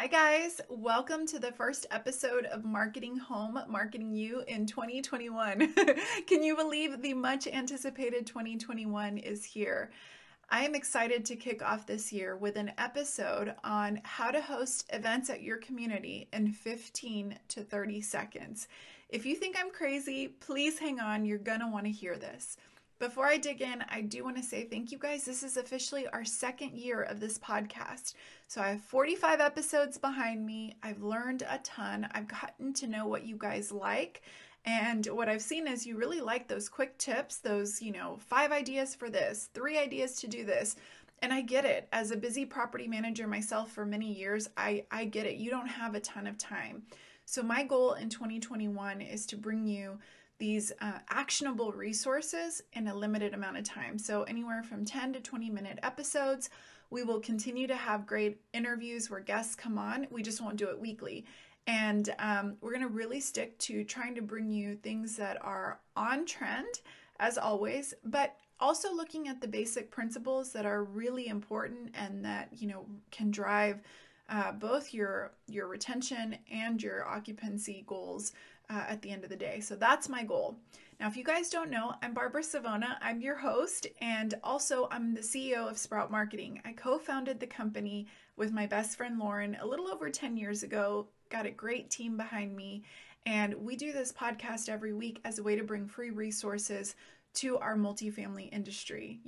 Hi guys, welcome to the first episode of Marketing Home, Marketing You in 2021. Can you believe the much anticipated 2021 is here? I am excited to kick off this year with an episode on how to host events at your community in 15 to 30 seconds. If you think I'm crazy, please hang on, you're gonna want to hear this. Before I dig in, I do want to say thank you guys. This is officially our second year of this podcast. So I have 45 episodes behind me. I've learned a ton. I've gotten to know what you guys like. And what I've seen is you really like those quick tips, those, 5 ideas for this, 3 ideas to do this. And I get it. As a busy property manager myself for many years, I get it. You don't have a ton of time. So my goal in 2021 is to bring you these actionable resources in a limited amount of time. So anywhere from 10 to 20-minute episodes. We will continue to have great interviews where guests come on. We just won't do it weekly. And we're going to really stick to trying to bring you things that are on trend, as always, but also looking at the basic principles that are really important and that, can drive both your retention and your occupancy goals at the end of the day. So that's my goal. Now, if you guys don't know, I'm Barbara Savona. I'm your host, and also I'm the CEO of Sprout Marketing. I co-founded the company with my best friend Lauren a little over 10 years ago, got a great team behind me, and we do this podcast every week as a way to bring free resources to our multifamily industry.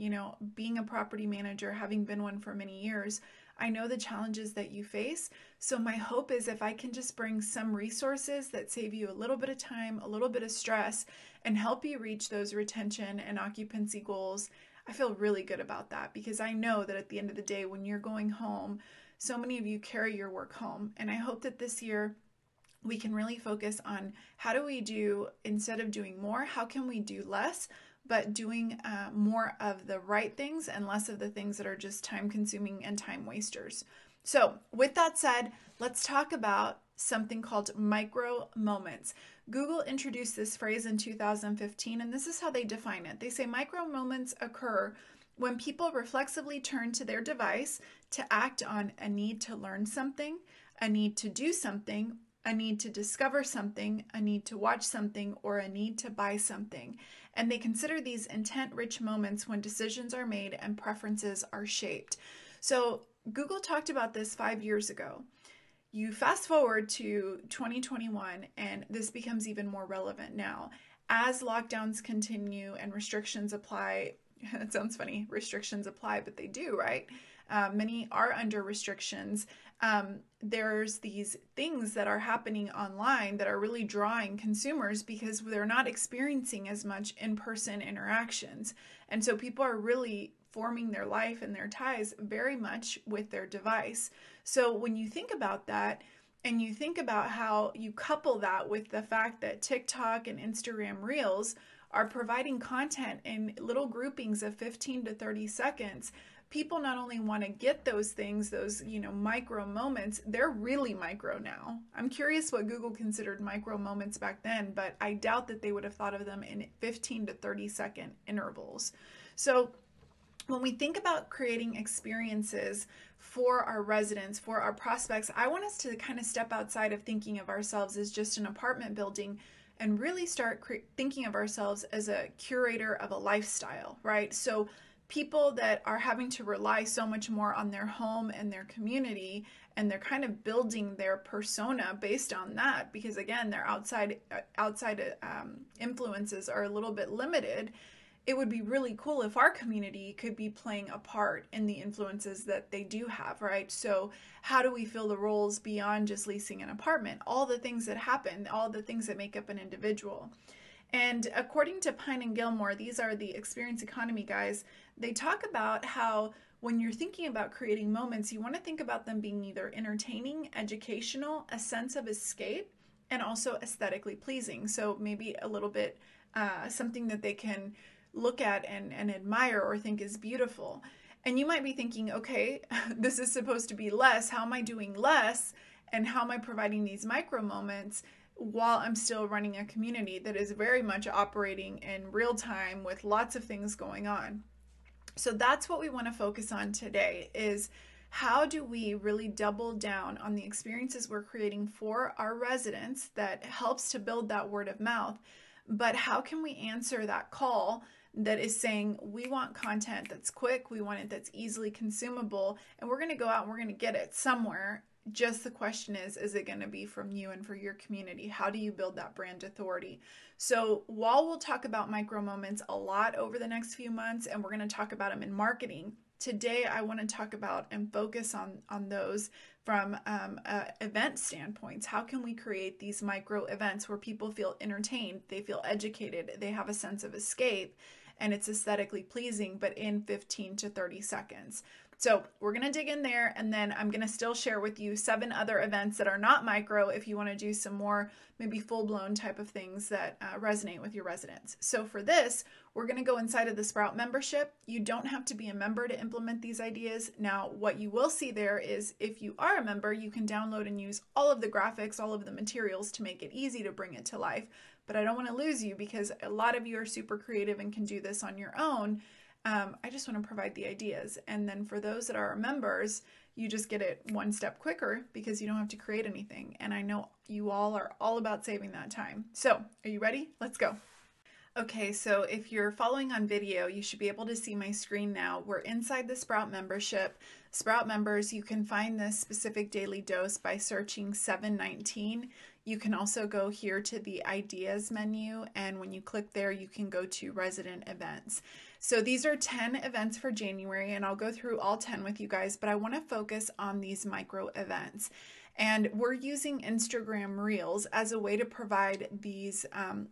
Being a property manager, having been one for many years, I know the challenges that you face, so my hope is if I can just bring some resources that save you a little bit of time, a little bit of stress, and help you reach those retention and occupancy goals, I feel really good about that because I know that at the end of the day, when you're going home, so many of you carry your work home, and I hope that this year we can really focus on how do we do, instead of doing more, how can we do less? But doing more of the right things and less of the things that are just time-consuming and time-wasters. So with that said, let's talk about something called micro moments. Google introduced this phrase in 2015, and this is how they define it. They say micro moments occur when people reflexively turn to their device to act on a need to learn something, a need to do something, a need to discover something, a need to watch something, or a need to buy something. And they consider these intent-rich moments when decisions are made and preferences are shaped. So Google talked about this 5 years ago. You fast forward to 2021, and this becomes even more relevant now. As lockdowns continue and restrictions apply, it sounds funny, restrictions apply, but they do, right? Many are under restrictions. There's these things that are happening online that are really drawing consumers because they're not experiencing as much in-person interactions. And so people are really forming their life and their ties very much with their device. So when you think about that, and you think about how you couple that with the fact that TikTok and Instagram Reels are providing content in little groupings of 15 to 30 seconds, people not only want to get those things, those, micro moments, they're really micro now. I'm curious what Google considered micro moments back then, but I doubt that they would have thought of them in 15 to 30 second intervals. So when we think about creating experiences for our residents, for our prospects, I want us to kind of step outside of thinking of ourselves as just an apartment building and really start thinking of ourselves as a curator of a lifestyle, right? So people that are having to rely so much more on their home and their community, and they're kind of building their persona based on that, because again, their outside influences are a little bit limited. It would be really cool if our community could be playing a part in the influences that they do have, right? So how do we fill the roles beyond just leasing an apartment? All the things that happen, all the things that make up an individual. And according to Pine and Gilmore, these are the experience economy guys, they talk about how when you're thinking about creating moments, you want to think about them being either entertaining, educational, a sense of escape, and also aesthetically pleasing. So maybe a little bit something that they can look at and admire or think is beautiful. And you might be thinking, okay, this is supposed to be less. How am I doing less? And how am I providing these micro moments while I'm still running a community that is very much operating in real time with lots of things going on? So that's what we want to focus on today, is how do we really double down on the experiences we're creating for our residents that helps to build that word of mouth? But how can we answer that call that is saying, we want content that's quick, we want it that's easily consumable, and we're going to go out and we're going to get it somewhere. Just the question is it going to be from you and for your community? How do you build that brand authority? So while we'll talk about micro moments a lot over the next few months, and we're going to talk about them in marketing, today I want to talk about and focus on those from event standpoints. How can we create these micro events where people feel entertained, they feel educated, they have a sense of escape, and it's aesthetically pleasing, but in 15 to 30 seconds. So we're going to dig in there, and then I'm going to still share with you 7 other events that are not micro if you want to do some more maybe full-blown type of things that resonate with your residents. So for this, we're going to go inside of the Sprout membership. You don't have to be a member to implement these ideas. Now, what you will see there is if you are a member, you can download and use all of the graphics, all of the materials to make it easy to bring it to life. But I don't want to lose you because a lot of you are super creative and can do this on your own. I just want to provide the ideas. And then for those that are members, you just get it one step quicker because you don't have to create anything. And I know you all are all about saving that time. So are you ready? Let's go. Okay, so if you're following on video, you should be able to see my screen now. We're inside the Sprout membership. Sprout members, you can find this specific daily dose by searching 719. You can also go here to the ideas menu, and when you click there, you can go to resident events. So these are 10 events for January, and I'll go through all 10 with you guys, but I want to focus on these micro events. And we're using Instagram Reels as a way to provide these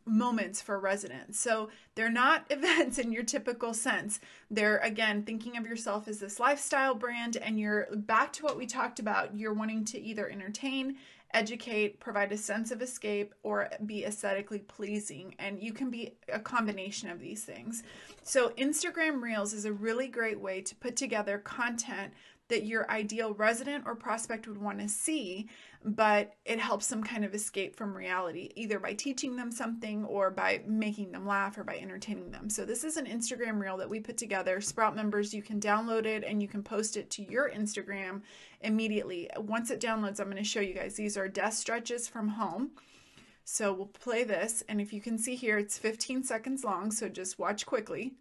moments for residents. So they're not events in your typical sense. They're, again, thinking of yourself as this lifestyle brand, and you're back to what we talked about. You're wanting to either entertain, educate, provide a sense of escape, or be aesthetically pleasing. And you can be a combination of these things. So Instagram Reels is a really great way to put together content that your ideal resident or prospect would want to see, but it helps them kind of escape from reality, either by teaching them something or by making them laugh or by entertaining them. So this is an Instagram Reel that we put together. Sprout members, you can download it and you can post it to your Instagram immediately. Once it downloads, I'm going to show you guys. These are desk stretches from home. So we'll play this, and if you can see here, it's 15 seconds long, so just watch quickly.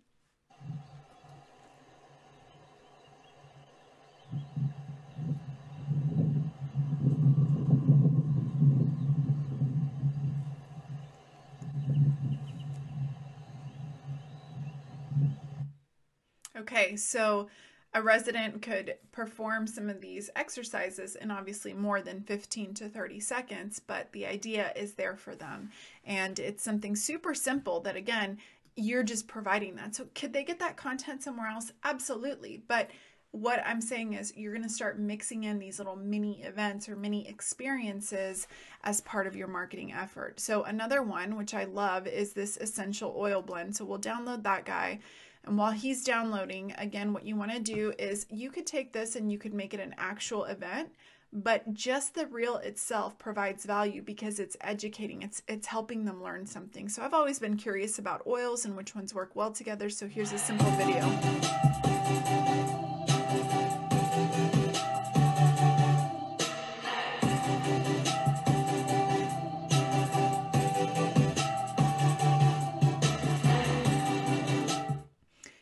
Okay, so a resident could perform some of these exercises in obviously more than 15 to 30 seconds, but the idea is there for them. And it's something super simple that, again, you're just providing that. So could they get that content somewhere else? Absolutely. But what I'm saying is you're going to start mixing in these little mini events or mini experiences as part of your marketing effort. So another one, which I love, is this essential oil blend. So we'll download that guy. And while he's downloading, again, what you want to do is you could take this and you could make it an actual event, but just the reel itself provides value because it's educating. It's helping them learn something. So I've always been curious about oils and which ones work well together. So here's a simple video.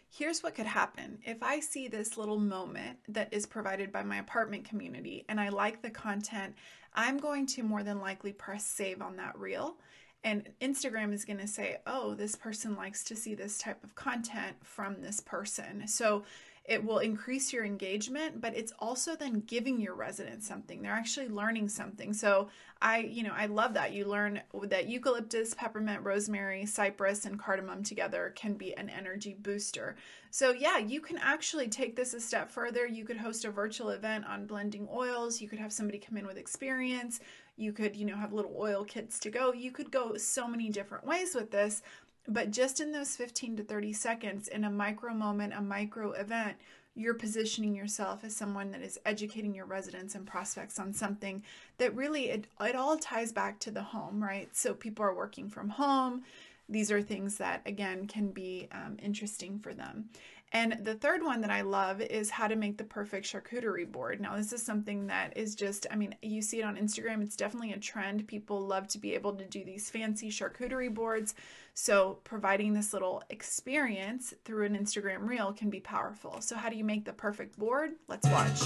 Here's what could happen. If I see this little moment that is provided by my apartment community and I like the content, I'm going to more than likely press save on that reel. And Instagram is going to say, oh, this person likes to see this type of content from this person. So it will increase your engagement, but it's also then giving your residents something. They're actually learning something. So I love that. You learn that eucalyptus, peppermint, rosemary, cypress, and cardamom together can be an energy booster. So yeah, you can actually take this a step further. You could host a virtual event on blending oils. You could have somebody come in with experience. You could, have little oil kits to go. You could go so many different ways with this. But just in those 15 to 30 seconds, in a micro moment, a micro event, you're positioning yourself as someone that is educating your residents and prospects on something that really, it all ties back to the home, right? So people are working from home. These are things that, again, can be interesting for them. And the third one that I love is how to make the perfect charcuterie board. Now, this is something that is just, I mean, you see it on Instagram. It's definitely a trend. People love to be able to do these fancy charcuterie boards. So providing this little experience through an Instagram reel can be powerful. So how do you make the perfect board? Let's watch.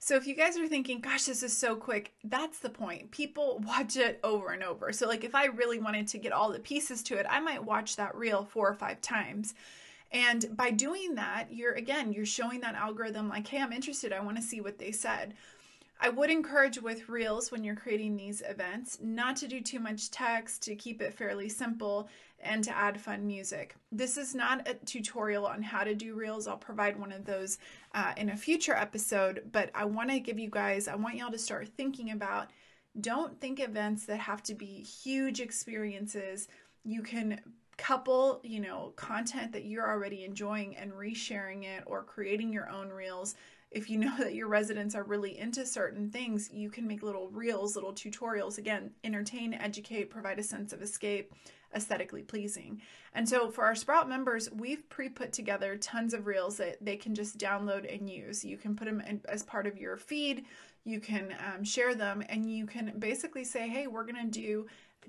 So if you guys are thinking, gosh, this is so quick, that's the point. People watch it over and over. So like if I really wanted to get all the pieces to it, I might watch that reel 4 or 5 times. And by doing that, you're showing that algorithm like, hey, I'm interested. I want to see what they said. I would encourage with reels when you're creating these events, not to do too much text, to keep it fairly simple, and to add fun music. This is not a tutorial on how to do reels. I'll provide one of those in a future episode, but I want y'all to start thinking about, don't think events that have to be huge experiences. You can couple, content that you're already enjoying and resharing it or creating your own reels. If you know that your residents are really into certain things, you can make little reels, little tutorials, again, entertain, educate, provide a sense of escape, aesthetically pleasing. And so for our Sprout members, we've pre-put together tons of reels that they can just download and use. You can put them in, as part of your feed, you can share them, and you can basically say, hey, we're going to do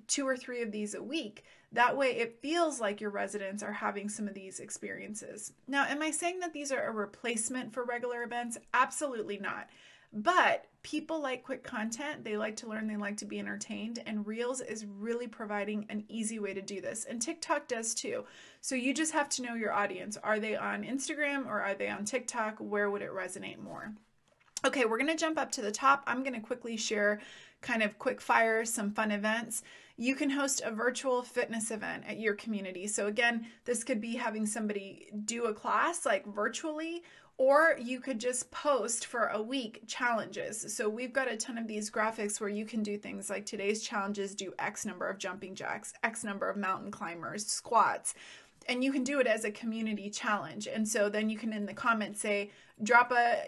2 or 3 of these a week. That way it feels like your residents are having some of these experiences. Now, am I saying that these are a replacement for regular events? Absolutely not. But people like quick content. They like to learn. They like to be entertained. And Reels is really providing an easy way to do this. And TikTok does too. So you just have to know your audience. Are they on Instagram or are they on TikTok? Where would it resonate more? Okay, we're going to jump up to the top. I'm going to quickly share kind of quick fire, some fun events. You can host a virtual fitness event at your community. So again, this could be having somebody do a class like virtually, or you could just post for a week challenges. So we've got a ton of these graphics where you can do things like today's challenges, do X number of jumping jacks, X number of mountain climbers, squats. And you can do it as a community challenge. And so then you can in the comments say, drop a,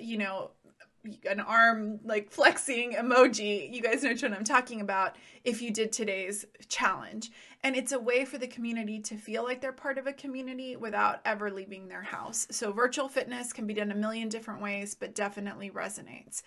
an arm like flexing emoji. You guys know what I'm talking about if you did today's challenge. And it's a way for the community to feel like they're part of a community without ever leaving their house. So virtual fitness can be done a million different ways, but definitely resonates.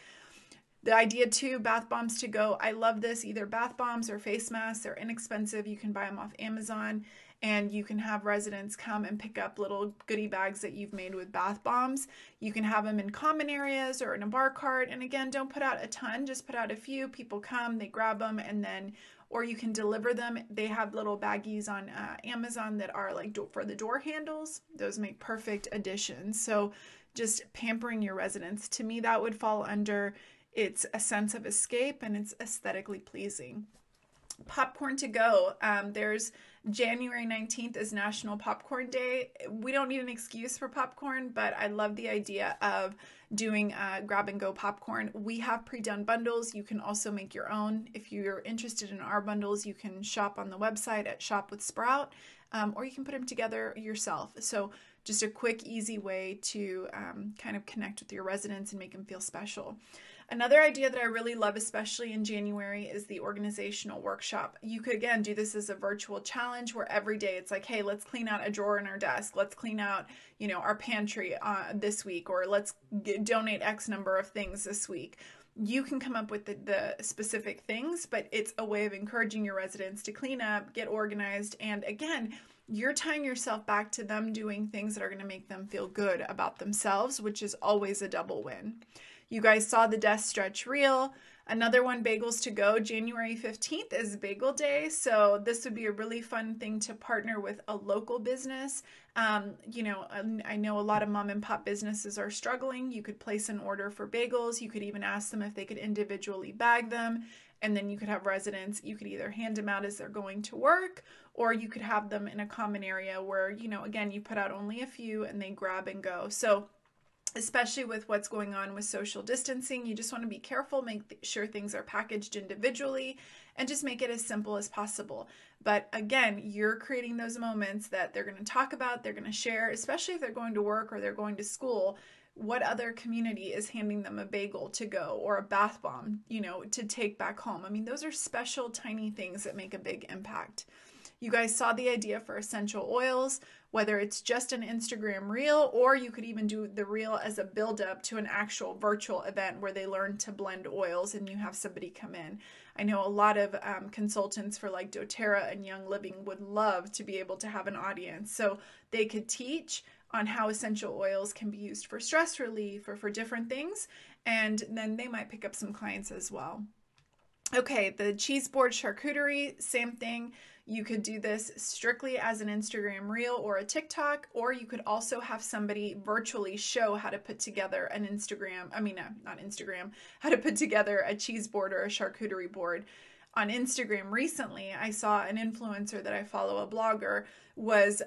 The idea too, bath bombs to go. I love this. Either bath bombs or face masks. They're inexpensive. You can buy them off Amazon. And you can have residents come and pick up little goodie bags that you've made with bath bombs. You can have them in common areas or in a bar cart. And again, don't put out a ton, just put out a few. People come, they grab them, and then, or you can deliver them. They have little baggies on Amazon that are like for the door handles. Those make perfect additions. So just pampering your residents. To me, that would fall under it's a sense of escape and it's aesthetically pleasing. Popcorn to go. There's January 19th is National Popcorn Day. We don't need an excuse for popcorn, but I love the idea of doing grab and go popcorn. We have pre-done bundles. You can also make your own. If you're interested in our bundles, you can shop on the website at Shop with Sprout, or you can put them together yourself. So just a quick, easy way to kind of connect with your residents and make them feel special. Another idea that I really love, especially in January, is the organizational workshop. You could, again, do this as a virtual challenge where every day it's like, hey, let's clean out a drawer in our desk. Let's clean out, our pantry this week, or let's donate X number of things this week. You can come up with the specific things, but it's a way of encouraging your residents to clean up, get organized, and again, you're tying yourself back to them doing things that are going to make them feel good about themselves, which is always a double win. You guys saw the desk stretch reel. Another one, bagels to go. January 15th is bagel day. So this would be a really fun thing to partner with a local business. I know a lot of mom and pop businesses are struggling. You could place an order for bagels. You could even ask them if they could individually bag them. And then you could have residents, you could either hand them out as they're going to work, or you could have them in a common area where, again, you put out only a few and they grab and go. So especially with what's going on with social distancing. You just want to be careful, make sure things are packaged individually, and just make it as simple as possible. But again, you're creating those moments that they're going to talk about, they're going to share, especially if they're going to work or they're going to school. What other community is handing them a bagel to go or a bath bomb, you know, to take back home? I mean, those are special tiny things that make a big impact. You guys saw the idea for essential oils, whether it's just an Instagram reel, or you could even do the reel as a build-up to an actual virtual event where they learn to blend oils and you have somebody come in. I know a lot of consultants for like doTERRA and Young Living would love to be able to have an audience. So they could teach on how essential oils can be used for stress relief or for different things, and then they might pick up some clients as well. Okay, the cheese board charcuterie, same thing. You could do this strictly as an Instagram reel or a TikTok, or you could also have somebody virtually show how to put together an Instagram, how to put together a cheese board or a charcuterie board. On Instagram recently, I saw an influencer that I follow, a blogger, was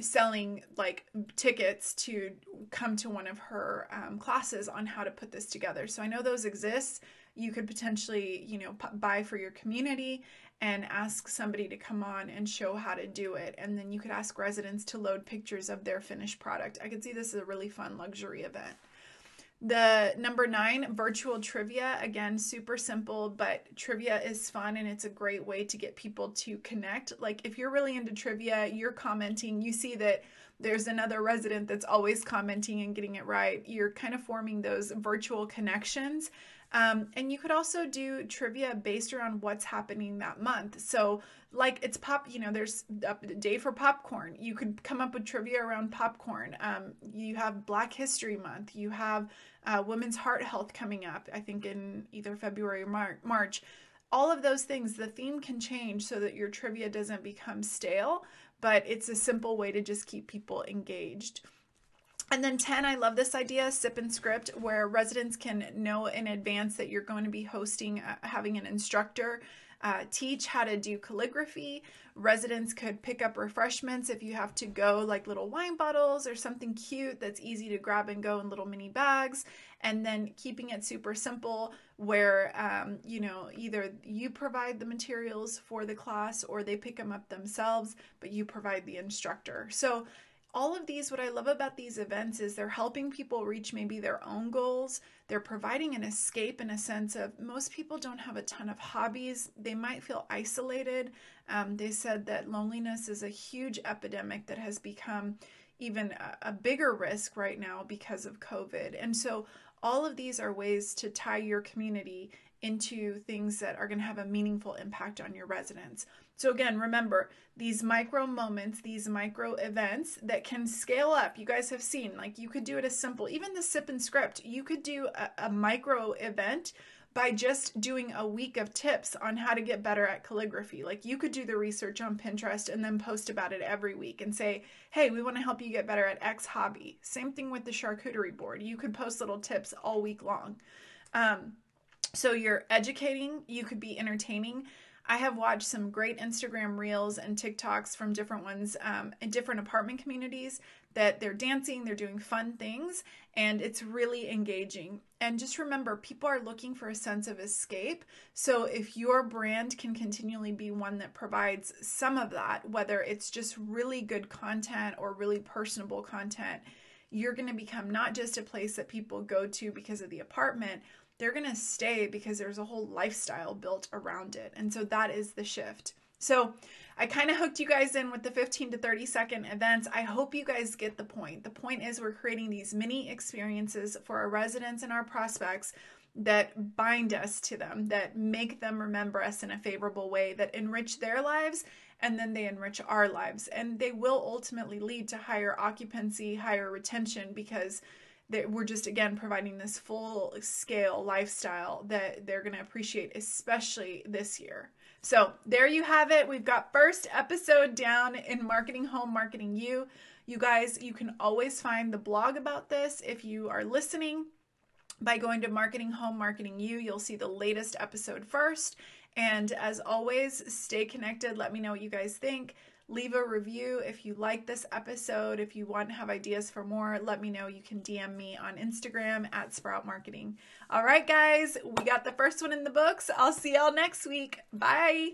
selling like tickets to come to one of her classes on how to put this together. So I know those exist. You could potentially, you know, buy for your community and ask somebody to come on and show how to do it. And then you could ask residents to load pictures of their finished product. I could see this as a really fun luxury event. The number 9, virtual trivia. Again, super simple, but trivia is fun and it's a great way to get people to connect. Like if you're really into trivia, you're commenting, you see that there's another resident that's always commenting and getting it right. You're kind of forming those virtual connections. And you could also do trivia based around what's happening that month. So like it's there's a day for popcorn. You could come up with trivia around popcorn. You have Black History Month. You have Women's Heart Health coming up, I think in either February or March. All of those things, the theme can change so that your trivia doesn't become stale, but it's a simple way to just keep people engaged. And then 10, I love this idea, sip and script, where residents can know in advance that you're going to be hosting, having an instructor teach how to do calligraphy. Residents could pick up refreshments if you have to go, like little wine bottles or something cute that's easy to grab and go in little mini bags. And then keeping it super simple where, you know, either you provide the materials for the class or they pick them up themselves, but you provide the instructor. So all of these, what I love about these events is they're helping people reach maybe their own goals. They're providing an escape in a sense of most people don't have a ton of hobbies. They might feel isolated. They said that loneliness is a huge epidemic that has become even a bigger risk right now because of COVID. And so all of these are ways to tie your community into things that are going to have a meaningful impact on your residents. So again, remember these micro moments, these micro events that can scale up. You guys have seen, like you could do it as simple, even the sip and script, you could do a micro event by just doing a week of tips on how to get better at calligraphy. Like you could do the research on Pinterest and then post about it every week and say, hey, we want to help you get better at X hobby. Same thing with the charcuterie board. You could post little tips all week long. So you're educating, you could be entertaining. I have watched some great Instagram reels and TikToks from different ones in different apartment communities that they're dancing, they're doing fun things, and it's really engaging. And just remember, people are looking for a sense of escape. So if your brand can continually be one that provides some of that, whether it's just really good content or really personable content, you're going to become not just a place that people go to because of the apartment, they're going to stay because there's a whole lifestyle built around it. And so that is the shift. So I kind of hooked you guys in with the 15 to 30-second events. I hope you guys get the point. The point is we're creating these mini experiences for our residents and our prospects that bind us to them, that make them remember us in a favorable way, that enrich their lives, and then they enrich our lives. And they will ultimately lead to higher occupancy, higher retention, because we're just, again, providing this full-scale lifestyle that they're going to appreciate, especially this year. So there you have it. We've got first episode down in Marketing Home, Marketing You. You guys, you can always find the blog about this if you are listening. By going to Marketing Home, Marketing You, you'll see the latest episode first. And as always, stay connected. Let me know what you guys think. Leave a review if you like this episode. If you want to have ideas for more, let me know. You can DM me on Instagram at Sprout Marketing. All right, guys, we got the first one in the books. I'll see y'all next week. Bye.